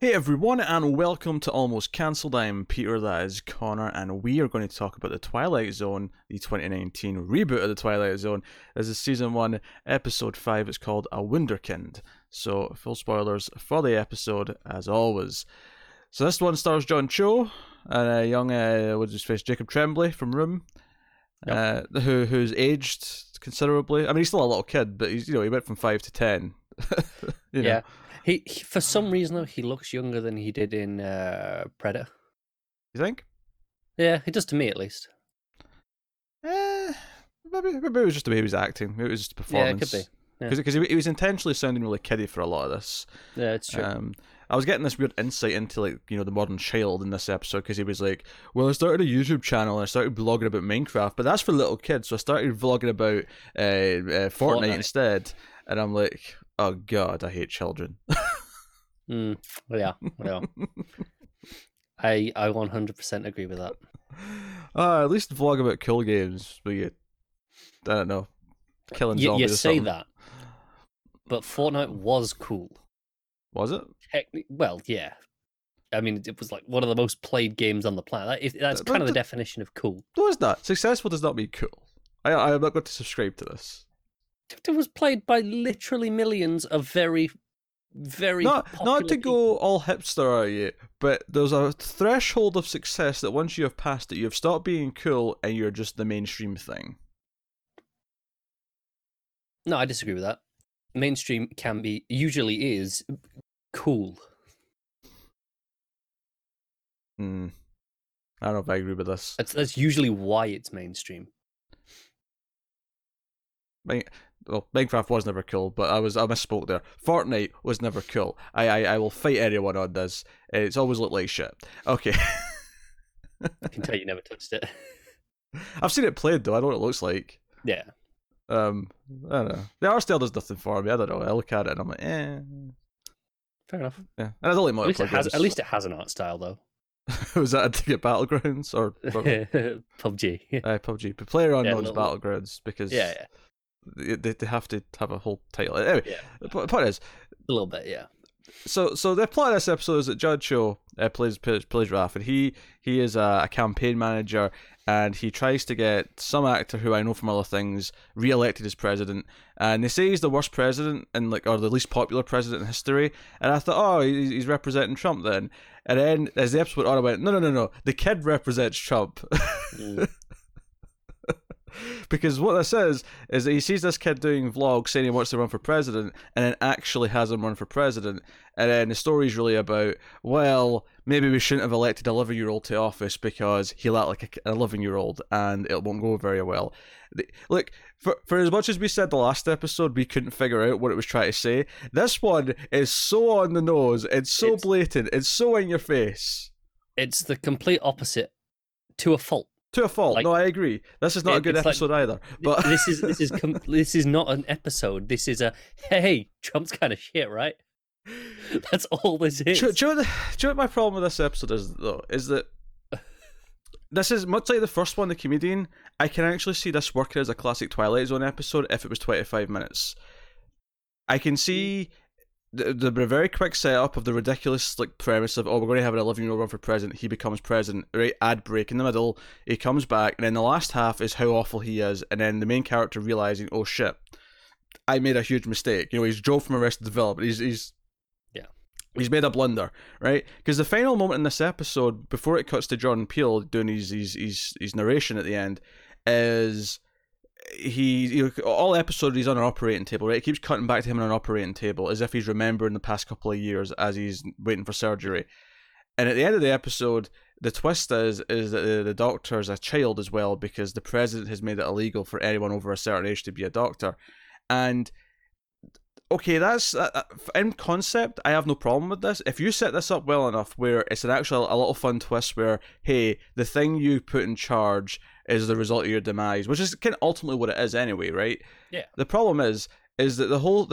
Hey everyone, and welcome to Almost Cancelled. I'm Peter, that is Connor, and we are going to talk about The Twilight Zone, the 2019 reboot of The Twilight Zone. This is Season 1, Episode 5, it's called A Wunderkind. So, full spoilers for the episode, as always. So this one stars John Cho, and a young, Jacob Tremblay from Room, yep. who's aged considerably. I mean, he's still a little kid, but he's, he went from 5 to 10. Yeah. He for some reason though, he looks younger than he did in Predator. You think? Yeah, he does to me at least. Maybe it was just the way he was acting. Maybe it was just the performance. Yeah, it could be. Because he was intentionally sounding really kiddie for a lot of this. Yeah, it's true. I was getting this weird insight into the modern child in this episode because he was like, well, I started a YouTube channel and I started blogging about Minecraft, but that's for little kids, so I started vlogging about Fortnite instead. And I'm like, oh God, I hate children. Yeah. I 100% agree with that. At least vlog about cool games, but I don't know, killing zombies. You say that, but Fortnite was cool. Was it? Well, yeah. I mean, it was like one of the most played games on the planet. That's kind of the definition of cool. What is that? Successful does not mean cool. I'm not going to subscribe to this. It was played by literally millions of very, very popular not to people. Go all hipster at you, but there's a threshold of success that once you have passed it, you've stopped being cool and you're just the mainstream thing. No, I disagree with that. Mainstream can be, usually is, cool. I don't know if I agree with this. That's usually why it's mainstream. Minecraft was never cool, but I misspoke there. Fortnite was never cool. I will fight anyone on this. It's always looked like shit. Okay. I can tell you never touched it. I've seen it played though. I know what it looks like. Yeah. I don't know. The art style does nothing for me. I don't know. I look at it and I'm like, fair enough. Yeah. And I don't like multiplayer games. At least it has an art style though. Was that a ticket Battlegrounds or PUBG? Yeah. PUBG. But PlayerUnknown's Battlegrounds because they have to have a whole title. Anyway, the point is... A little bit, yeah. So the plot of this episode is that John Cho plays Raph, and he is a campaign manager, and he tries to get some actor who I know from other things re-elected as president. And they say he's the worst president, and or the least popular president in history. And I thought, oh, he's representing Trump then. And then as the episode went on, I went, no, the kid represents Trump. Mm. Because what this is that he sees this kid doing vlogs saying he wants to run for president and then actually has him run for president. And then the story's really about, well, maybe we shouldn't have elected an 11-year-old to office because he'll act like an 11-year-old and it won't go very well. Look, for as much as we said the last episode, we couldn't figure out what it was trying to say. This one is so on the nose. It's so blatant. It's so in your face. It's the complete opposite to a fault. To a fault. No, I agree. This is not a good episode either. But this is not an episode. This is a hey, Trump's kind of shit, right? That's all this is. Do you know what my problem with this episode is though? Is that this is much like the first one, the comedian. I can actually see this working as a classic Twilight Zone episode if it was 25 minutes. I can see the very quick setup of the ridiculous premise of, oh, we're going to have an 11-year-old run for president, he becomes president, right, ad break in the middle, he comes back, and then the last half is how awful he is, and then the main character realising, oh shit, I made a huge mistake. He's drove from Arrested Development, he's made a blunder, right? Because the final moment in this episode, before it cuts to Jordan Peele doing his narration at the end, is... all episode he's on an operating table, right? It keeps cutting back to him on an operating table as if he's remembering the past couple of years as he's waiting for surgery. And at the end of the episode, the twist is that the doctor's a child as well because the president has made it illegal for anyone over a certain age to be a doctor. And okay, that's in concept, I have no problem with this. If you set this up well enough where it's an actual a little fun twist where, hey, the thing you put in charge is the result of your demise, which is kind of ultimately what it is anyway, right? Yeah. The problem is that the whole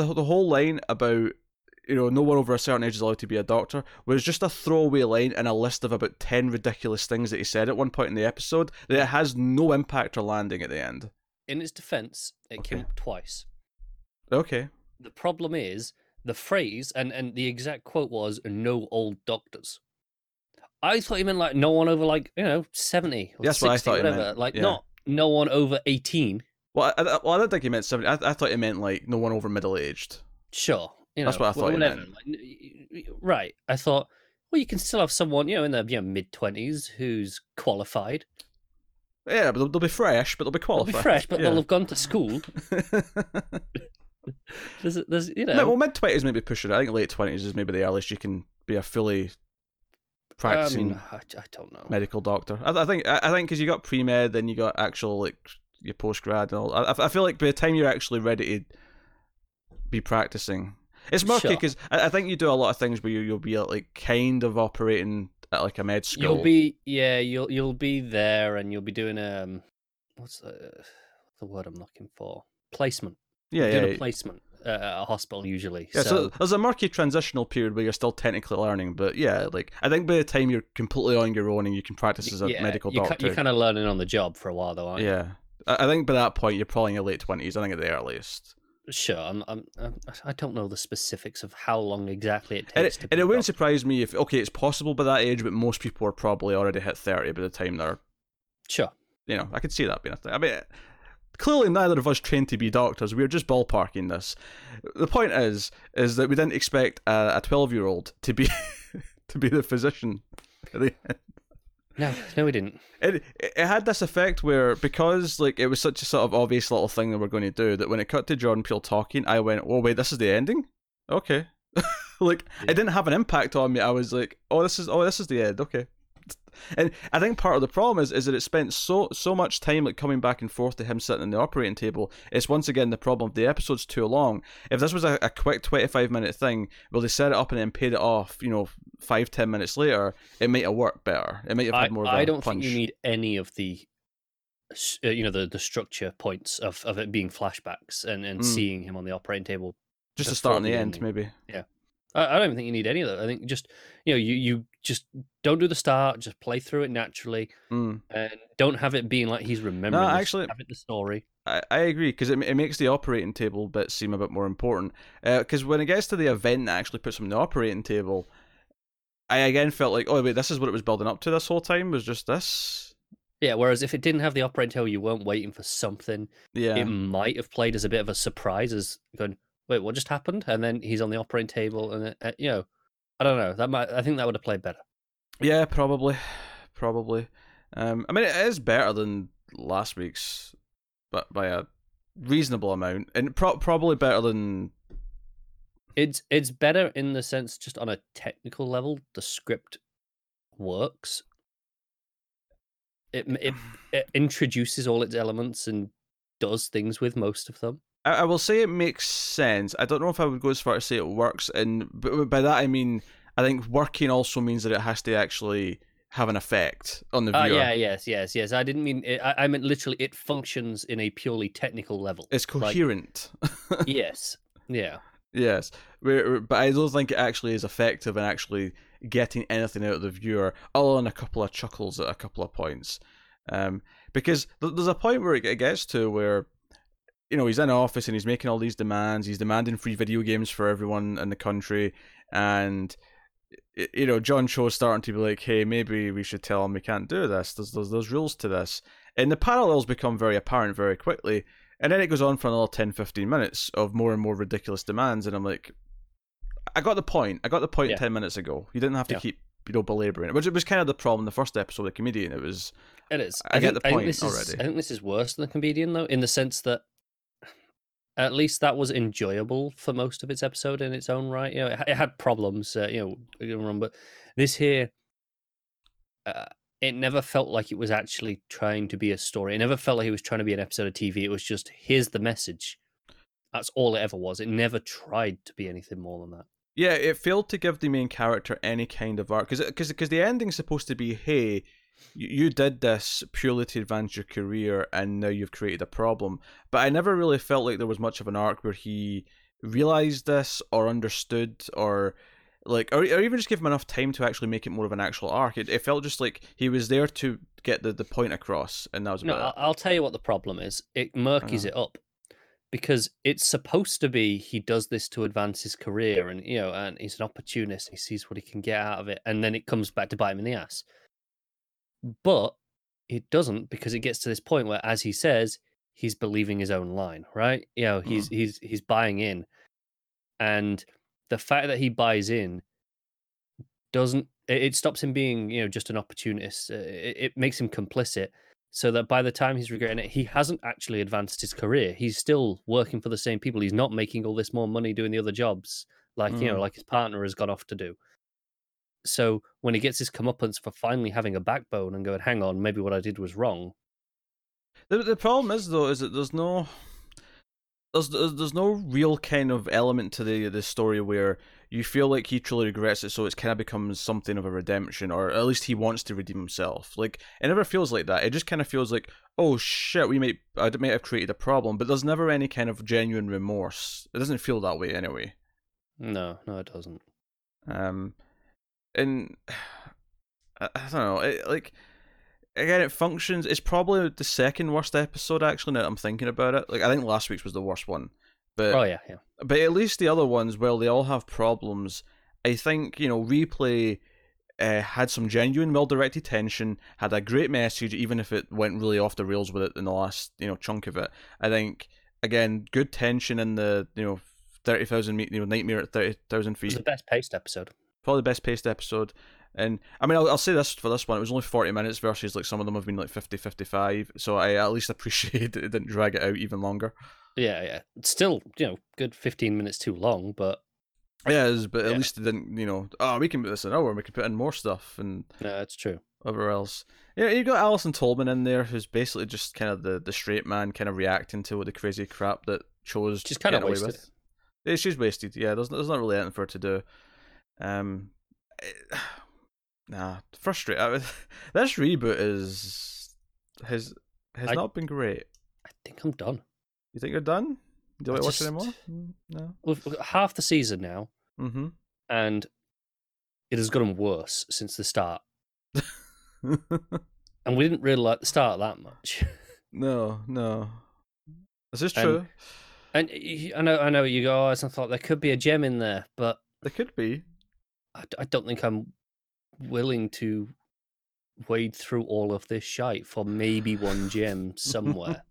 line about no one over a certain age is allowed to be a doctor was just a throwaway line and a list of about 10 ridiculous things that he said at one point in the episode that it has no impact or landing at the end. In its defense, it came up twice. Okay. The problem is the phrase, and the exact quote was, "No old doctors." I thought he meant like no one over like, you know, 70 or 60, what I thought whatever. He meant. Like, yeah. Not no one over 18. Well, I don't think he meant 70. I thought he meant like no one over middle aged. Sure, you know, that's what I thought. Whatever. He meant. Like, right, I thought. Well, you can still have someone, you know, in their mid-20s who's qualified. Yeah, but they'll be fresh, but they'll be qualified. They'll be fresh, but they'll have gone to school. there's, you know. No, well, mid-20s maybe pushing it. I think late 20s is maybe the earliest you can be a fully practicing. I don't know. Medical doctor. I think because you got pre-med, then you got actual like your post-grad and all. I feel like by the time you're actually ready to be practicing. It's murky because I think you do a lot of things where you'll be like kind of operating at like a med school. You'll be you'll be there and you'll be doing what's the word I'm looking for? Placement. Yeah, you're doing a placement at a hospital usually. Yeah, so there's a murky transitional period where you're still technically learning, but yeah, like I think by the time you're completely on your own and you can practice as a medical doctor, you're kind of learning on the job for a while though, aren't you? Yeah, I think by that point you're probably in your late 20s. I think at the earliest. Sure, I don't know the specifics of how long exactly it takes to be. And it wouldn't surprise me if, okay, it's possible by that age, but most people are probably already hit 30 by the time they're... Sure. You know, I could see that being a thing. I mean, clearly neither of us trained to be doctors. We were just ballparking this. The point is that we didn't expect a 12-year-old to be the physician at the end. No, we didn't. It had this effect where, because like it was such a sort of obvious little thing that we're going to do, that when it cut to Jordan Peele talking, I went, "Oh wait, this is the ending? Okay." It didn't have an impact on me. I was like, "Oh, this is the end. Okay." And I think part of the problem is that it spent so much time like coming back and forth to him sitting in the operating table. It's once again the problem of the episode's too long. If this was a quick 25-minute thing, well, they set it up and then paid it off, you know, 5-10 minutes later, it might have worked better. It might have had more of a punch. I don't think you need any of the, you know, the structure points of it being flashbacks and seeing him on the operating table. Just to start and the end, maybe. Yeah. I don't even think you need any of that. I think just, you know, you just don't do the start, just play through it naturally, and don't have it being like he's remembering. No, actually, have it the story. I agree, because it makes the operating table bit seem a bit more important. Because when it gets to the event that actually puts him on the operating table, I again felt like, oh wait, this is what it was building up to this whole time, was just this. Yeah, whereas if it didn't have the operating table, you weren't waiting for something. Yeah. It might have played as a bit of a surprise, as going, wait, what just happened? And then he's on the operating table, and you know, I don't know. I think that would have played better. Yeah, probably. I mean, it is better than last week's, but by a reasonable amount, and probably better than. It's better in the sense, just on a technical level, the script works. It introduces all its elements and does things with most of them. I will say it makes sense. I don't know if I would go as far as to say it works, and by that I mean I think working also means that it has to actually have an effect on the viewer. Yes. I didn't mean it, I meant literally it functions in a purely technical level. It's coherent. Like, yes. Yeah. Yes. But I don't think it actually is effective in actually getting anything out of the viewer, other than a couple of chuckles at a couple of points. Because there's a point where it gets to where, you know, he's in office and he's making all these demands. He's demanding free video games for everyone in the country. And, you know, John Cho's starting to be like, hey, maybe we should tell him we can't do this. There's rules to this. And the parallels become very apparent very quickly. And then it goes on for another 10-15 minutes of more and more ridiculous demands. And I'm like, I got the point. 10 minutes ago. You didn't have to keep, you know, belaboring it, which it was kind of the problem in the first episode of The Comedian. It is. I think this is worse than The Comedian, though, in the sense that at least that was enjoyable for most of its episode in its own right. You know, it had problems, but this here, it never felt like it was actually trying to be a story. It never felt like it was trying to be an episode of TV. It was just, here's the message. That's all it ever was. It never tried to be anything more than that. Yeah, it failed to give the main character any kind of arc. Because the ending's supposed to be, hey, you did this purely to advance your career and now you've created a problem. But I never really felt like there was much of an arc where he realized this or understood or even just give him enough time to actually make it more of an actual arc. It felt just like he was there to get the point across, and that was about it. I'll tell you what the problem is. It murkies it up, because it's supposed to be he does this to advance his career, and you know, and he's an opportunist. He sees what he can get out of it, and then it comes back to bite him in the ass. But it doesn't, because it gets to this point where, as he says, he's believing his own line, right? You know, he's buying in, and the fact that he buys in doesn't it stops him being, you know, just an opportunist. It makes him complicit. So that by the time he's regretting it, he hasn't actually advanced his career. He's still working for the same people. He's not making all this more money doing the other jobs, like you know, like his partner has gone off to do. So when he gets his comeuppance for finally having a backbone and going, hang on, maybe what I did was wrong. The problem is though, is that there's no real kind of element to the story where you feel like he truly regrets it, so it kind of becomes something of a redemption, or at least he wants to redeem himself. Like, it never feels like that. It just kind of feels like, oh shit, I might have created a problem, but there's never any kind of genuine remorse. It doesn't feel that way anyway. No, it doesn't. And I don't know, again, it functions. It's probably the second worst episode, actually, now that I'm thinking about it. Like, I think last week's was the worst one. But, yeah. But at least the other ones, well, they all have problems. I think, you know, Replay had some genuine, well-directed tension, had a great message, even if it went really off the rails with it in the last, you know, chunk of it. I think, again, good tension in the, you know, 30,000 meet, you know, Nightmare at 30,000 feet. It was the best-paced episode. Probably the best-paced episode. And, I mean, I'll say this for this one, it was only 40 minutes versus, like, some of them have been, like, 50, 55, so I at least appreciate that it didn't drag it out even longer. Yeah. It's still, you know, good 15 minutes too long, but... Yeah, it is, but at least it didn't, you know, we can put this in an hour and we can put in more stuff, and... Yeah, that's true. Whatever else. Yeah, you've got Alison Tolman in there, who's basically just kind of the straight man, kind of reacting to the crazy crap that Cho's... She's kind of wasted. With. Yeah, she's wasted, yeah, there's not really anything for her to do. Nah, frustrating. This reboot has not been great. I think I'm done. You think you're done? Do I watch it anymore? No. We've got half the season now, and it has gotten worse since the start. And we didn't really like the start that much. No. This is true. And I know you go, I thought there could be a gem in there, but... There could be. I don't think I'm willing to wade through all of this shite for maybe one gem somewhere.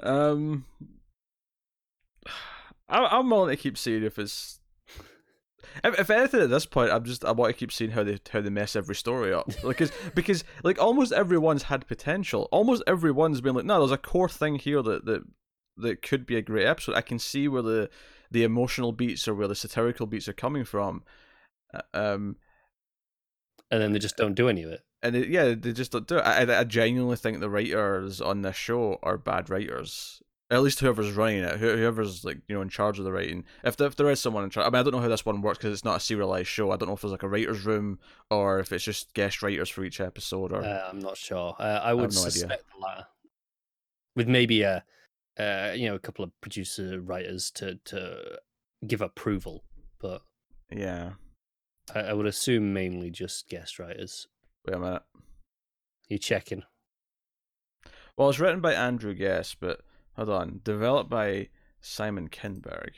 I'm willing to keep seeing if it's. If anything, at this point, I want to keep seeing how they mess every story up. Like, because like almost everyone's had potential. Almost everyone's been like, no, there's a core thing here that could be a great episode. I can see where the emotional beats or where the satirical beats are coming from. And then they just don't do any of it. And they just don't do it. I genuinely think the writers on this show are bad writers. Or at least whoever's running it, whoever's like, you know, in charge of the writing. If there is someone in charge, I mean, I don't know how this one works because it's not a serialized show. I don't know if there's like a writer's room or if it's just guest writers for each episode. Or I'm not sure. I would suspect the latter, with maybe a couple of producer writers to give approval, but yeah. I would assume mainly just guest writers. Wait a minute. You're checking. Well, it's written by Andrew Guest, but hold on. Developed by Simon Kinberg.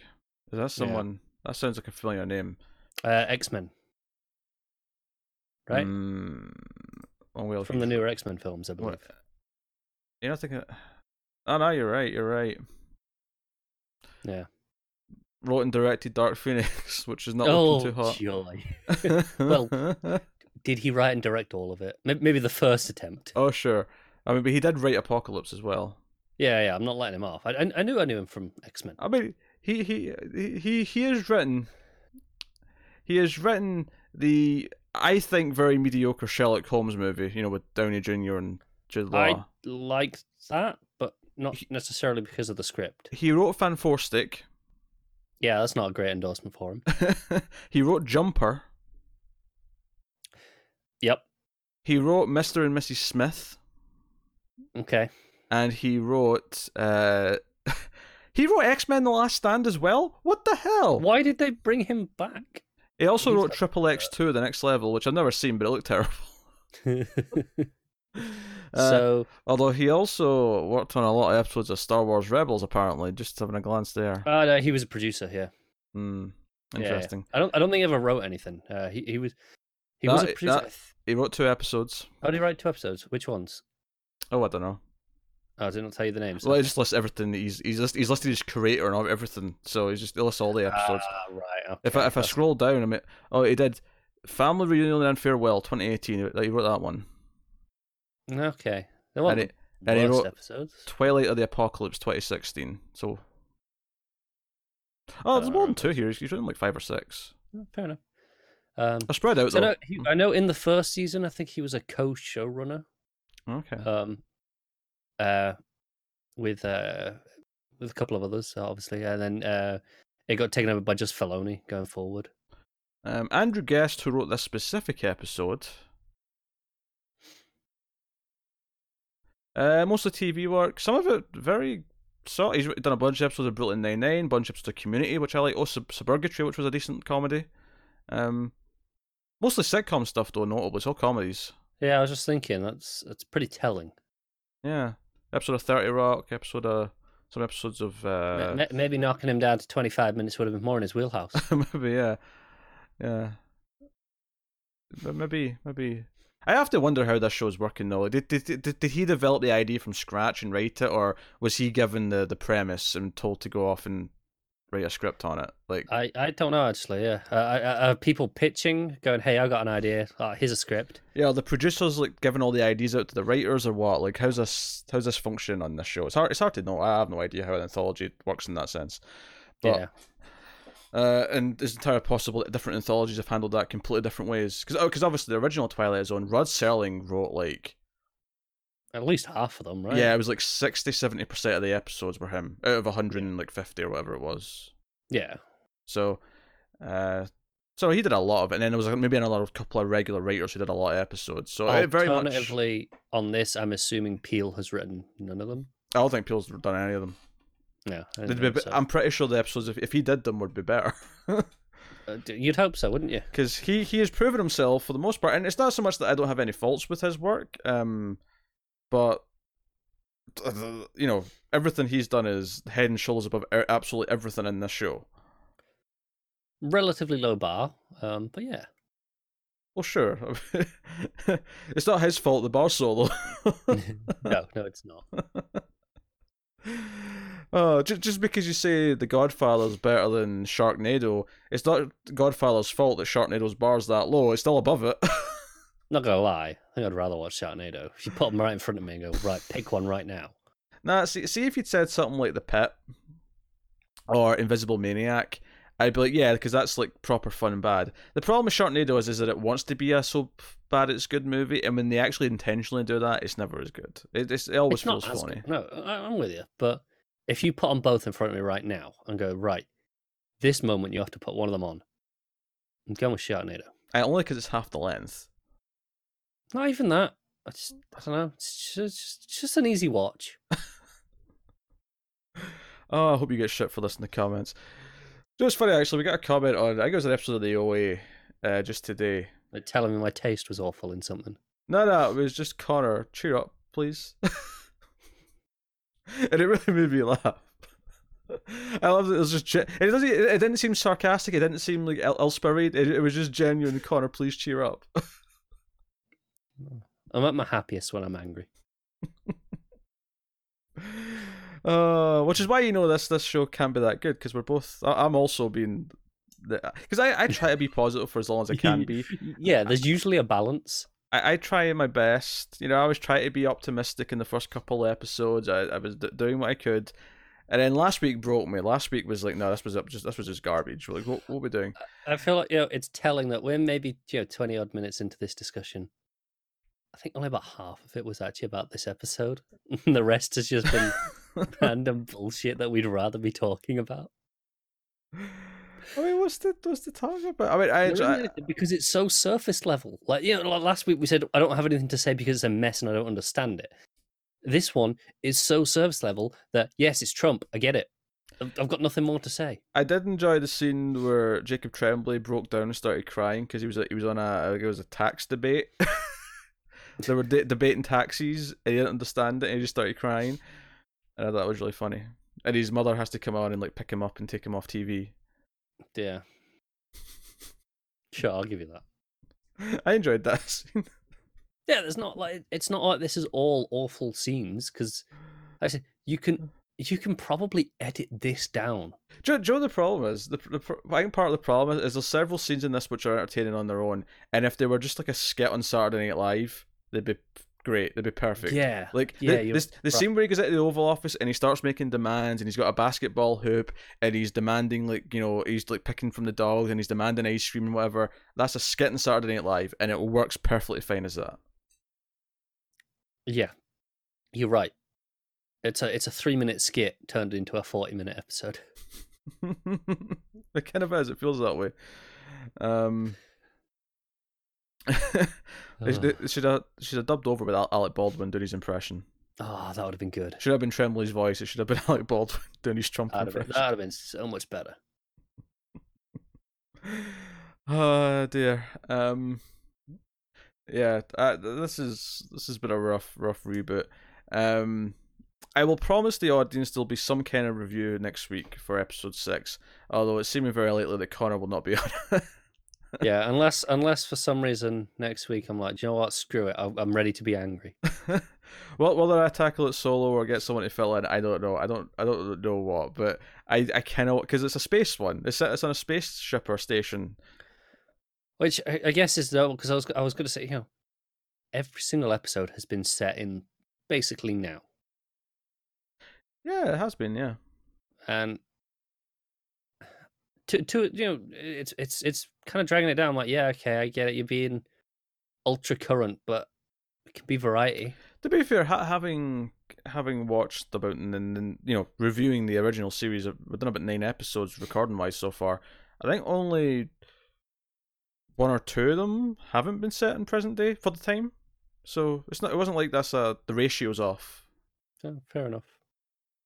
Is that someone? Yeah. That sounds like a familiar name. X-Men. Right? From the newer X-Men films, I believe. What? You're not thinking... Oh, no, you're right. Yeah. Wrote and directed Dark Phoenix, which is not looking too hot. Joy. Well, did he write and direct all of it? Maybe the first attempt. Oh, sure. I mean, but he did write Apocalypse as well. Yeah, I'm not letting him off. I knew him from X-Men. I mean, he has written the, I think, very mediocre Sherlock Holmes movie, you know, with Downey Jr. and Jude Law. I liked that, but not necessarily because of the script. He wrote Fan4Stick. Yeah, that's not a great endorsement for him. He wrote Jumper. Yep. He wrote Mr. and Mrs. Smith. Okay. And he wrote... he wrote X-Men The Last Stand as well? What the hell? Why did they bring him back? He also wrote Triple X 2, The Next Level, which I've never seen, but it looked terrible. So, although he also worked on a lot of episodes of Star Wars Rebels, apparently. Just having a glance there. No, he was a producer here. Yeah. Interesting. Yeah. I don't think he ever wrote anything. He was a producer. He wrote 2 episodes. How did he write 2 episodes? Which ones? Oh, I don't know. Oh, I did not tell you the names. Well, he just lists everything. He's listed his creator and everything, so he lists all the episodes. Right. Okay. If I scroll down, he did Family Reunion and Farewell, 2018. He wrote that one. Okay. There were worse episodes. Twilight of the Apocalypse, 2016. So. Oh, there's more than 2 here. He's written like 5 or 6. Fair enough. I spread out. So though. I know in the first season, I think he was a co-showrunner. Okay. With a couple of others, obviously, and then it got taken over by just Filoni going forward. Andrew Guest, who wrote this specific episode, mostly TV work. Some of it very sort. He's done a bunch of episodes of Brooklyn Nine-Nine, a bunch of episodes of Community, which I like. Also, Suburgatory, which was a decent comedy. Mostly sitcom stuff, though. Notably, it's all comedies. Yeah, I was just thinking that's pretty telling. Yeah. Episode of 30 Rock, some episodes of... Maybe knocking him down to 25 minutes would have been more in his wheelhouse. Maybe, yeah. Yeah. But maybe... I have to wonder how this show's working, though. Did he develop the idea from scratch and write it, or was he given the premise and told to go off and write a script on it? I don't know, actually, yeah. Are people pitching, going, hey, I got an idea, here's a script? Yeah, are the producers giving all the ideas out to the writers or what? How's this functioning on this show? It's hard to know. I have no idea how an anthology works in that sense. But, yeah. And it's entirely possible that different anthologies have handled that completely different ways. Because obviously the original Twilight Zone, Rod Serling wrote at least half of them, right? Yeah, it was 60-70% of the episodes were him, out of 150 or whatever it was. Yeah. So he did a lot of it, and then there was maybe another couple of regular writers who did a lot of episodes. So alternatively, on this, I'm assuming Peele has written none of them. I don't think Peele's done any of them. No. I'm pretty sure the episodes, if he did them, would be better. You'd hope so, wouldn't you? Because he has proven himself for the most part, and it's not so much that I don't have any faults with his work, but, everything he's done is head and shoulders above absolutely everything in this show. Relatively low bar, but yeah. Well, sure. It's not his fault the bar's so low. No, it's not. Just because you say The Godfather's better than Sharknado, it's not Godfather's fault that Sharknado's bar's that low. It's still above it. Not gonna lie, I think I'd rather watch Sharknado. If you put them right in front of me and go, right, pick one right now. Nah, see if you'd said something like The Pit or Invisible Maniac, I'd be like, yeah, because that's proper fun and bad. The problem with Sharknado is that it wants to be a so bad it's good movie, and when they actually intentionally do that, it's never as good. It always feels funny. No, I'm with you, but if you put them both in front of me right now and go, right, this moment you have to put one of them on, I'm going with Sharknado. Only because it's half the length. Not even that. I don't know. It's just an easy watch. Oh, I hope you get shit for this in the comments. So it's funny, actually. We got a comment on, I think it was an episode of the OA just today. They're telling me my taste was awful in something. No, it was just Connor. Cheer up, please. And it really made me laugh. I love that it was just... It didn't seem sarcastic. It didn't seem like Elspiried. It was just genuine. Connor, please cheer up. I'm at my happiest when I'm angry. Which is why this show can't be that good, because we're both... I'm also being... Because I try to be positive for as long as I can be. Yeah, there's usually a balance. I try my best. I was trying to be optimistic in the first couple of episodes. I was doing what I could. And then last week broke me. Last week was no, this was just garbage. We're what are we doing? I feel like, it's telling that we're maybe 20 odd minutes into this discussion. I think only about half of it was actually about this episode. The rest has just been random bullshit that we'd rather be talking about. I mean, what's the talk about? Because it's so surface level. Last week we said, I don't have anything to say because it's a mess and I don't understand it. This one is so surface level that, yes, it's Trump. I get it. I've got nothing more to say. I did enjoy the scene where Jacob Tremblay broke down and started crying because he was on a tax debate. They were debating taxis, and he didn't understand it, and he just started crying. And I thought that was really funny. And his mother has to come on and like pick him up and take him off TV. Yeah. Sure, I'll give you that. I enjoyed that scene. Yeah, there's not like it's not like this is all awful scenes because like I said you can probably edit this down. Joe, the problem is I think part of the problem is there's several scenes in this which are entertaining on their own, and if they were just like a skit on Saturday Night Live, they'd be great. They'd be perfect. Yeah. Like the scene where he goes out to the Oval Office and he starts making demands, and he's got a basketball hoop, and he's demanding like he's like picking from the dogs, and he's demanding ice cream and whatever. That's a skit in Saturday Night Live, and it works perfectly fine as that. Yeah, you're right. It's a 3-minute skit turned into a 40-minute episode. It kind of is. It feels that way. Should have dubbed over with Alec Baldwin doing his impression. Oh, that would have been good. Should have been Tremblay's voice. It should have been Alec Baldwin doing his Trump impression. That would have been so much better. Oh dear. Yeah, this has been a rough reboot. I will promise the audience there'll be some kind of review next week for episode 6. Although it's seeming very likely that Connor will not be on. Yeah, unless for some reason next week I'm like, do you know what? Screw it. I'm ready to be angry. Well, whether I tackle it solo or get someone to fill in, I don't know. I don't know what, but I cannot because it's a space one. It's on a spaceship or station. Which I guess is though, because I was going to say, every single episode has been set in basically now. Yeah, it has been. Yeah, and to it's kind of dragging it down. I'm like, yeah, okay, I get it. You're being ultra current, but it can be variety. To be fair, having watched about and reviewing the original series, we've done about 9 episodes recording wise so far. I think only 1 or 2 of them haven't been set in present day for the time, so it's not. It wasn't like that's the ratio's off. Oh, fair enough.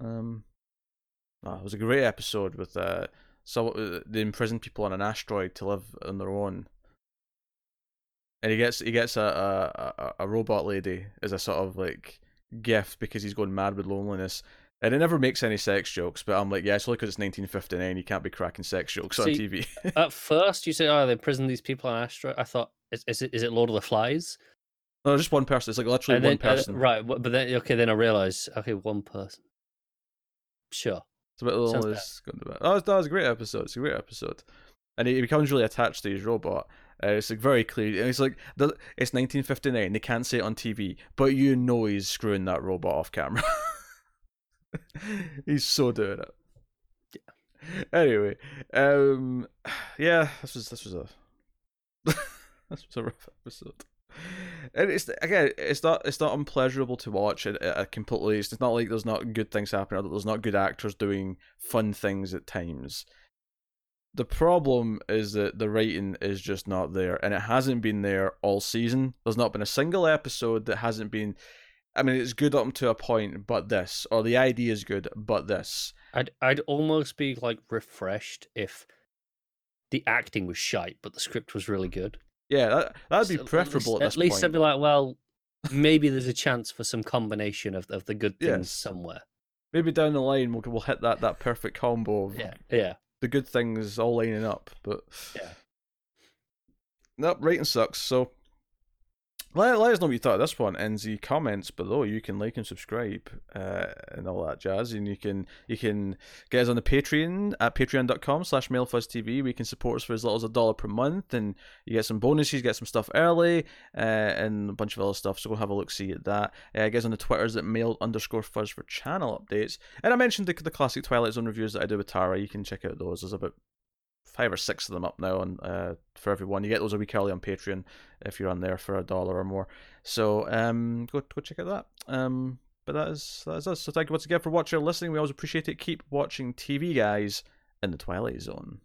It was a great episode with they imprisoned people on an asteroid to live on their own, and he gets a robot lady as a sort of like gift because he's going mad with loneliness. And it never makes any sex jokes, but I'm like, yeah, it's only because it's 1959, you can't be cracking sex jokes on TV. At first, you said, oh, they imprisoned these people on asteroid. I thought, is it Lord of the Flies? No, just one person. It's like literally one person. Right, but then I realised, okay, one person. Sure. It's a bit lonely. That was a great episode. It's a great episode. And he becomes really attached to his robot. It's like very clear. And it's like, it's 1959, they can't say it on TV, but he's screwing that robot off camera. He's so doing it. Yeah. Anyway, this was a rough episode. And it's not unpleasurable to watch. It completely. It's not like there's not good things happening or that there's not good actors doing fun things at times. The problem is that the writing is just not there, and it hasn't been there all season. There's not been a single episode that hasn't been. I mean, it's good up to a point, but this, or the idea is good, but this. I'd almost be like refreshed if the acting was shite, but the script was really good. Yeah, that'd be preferable at this point. At least I'd be like, well, maybe there's a chance for some combination of the good things somewhere. Maybe down the line we'll hit that perfect combo. Yeah. The good things all lining up, but that writing sucks. So. Let us know what you thought of this one in the comments below. You can like and subscribe and all that jazz. And you can get us on the Patreon at patreon.com/MailFuzzTV. We can support us for as little as $1 per month. And you get some bonuses, get some stuff early and a bunch of other stuff. So go have a look-see at that. Get us on the Twitters at mail_fuzz for channel updates. And I mentioned the classic Twilight Zone reviews that I do with Tara. You can check out those. There's about 5 or 6 of them up now on for everyone. You get those a week early on Patreon if you're on there for $1 or more. So go check out that. But that is us. So thank you once again for watching and listening. We always appreciate it. Keep watching TV, guys, in the Twilight Zone.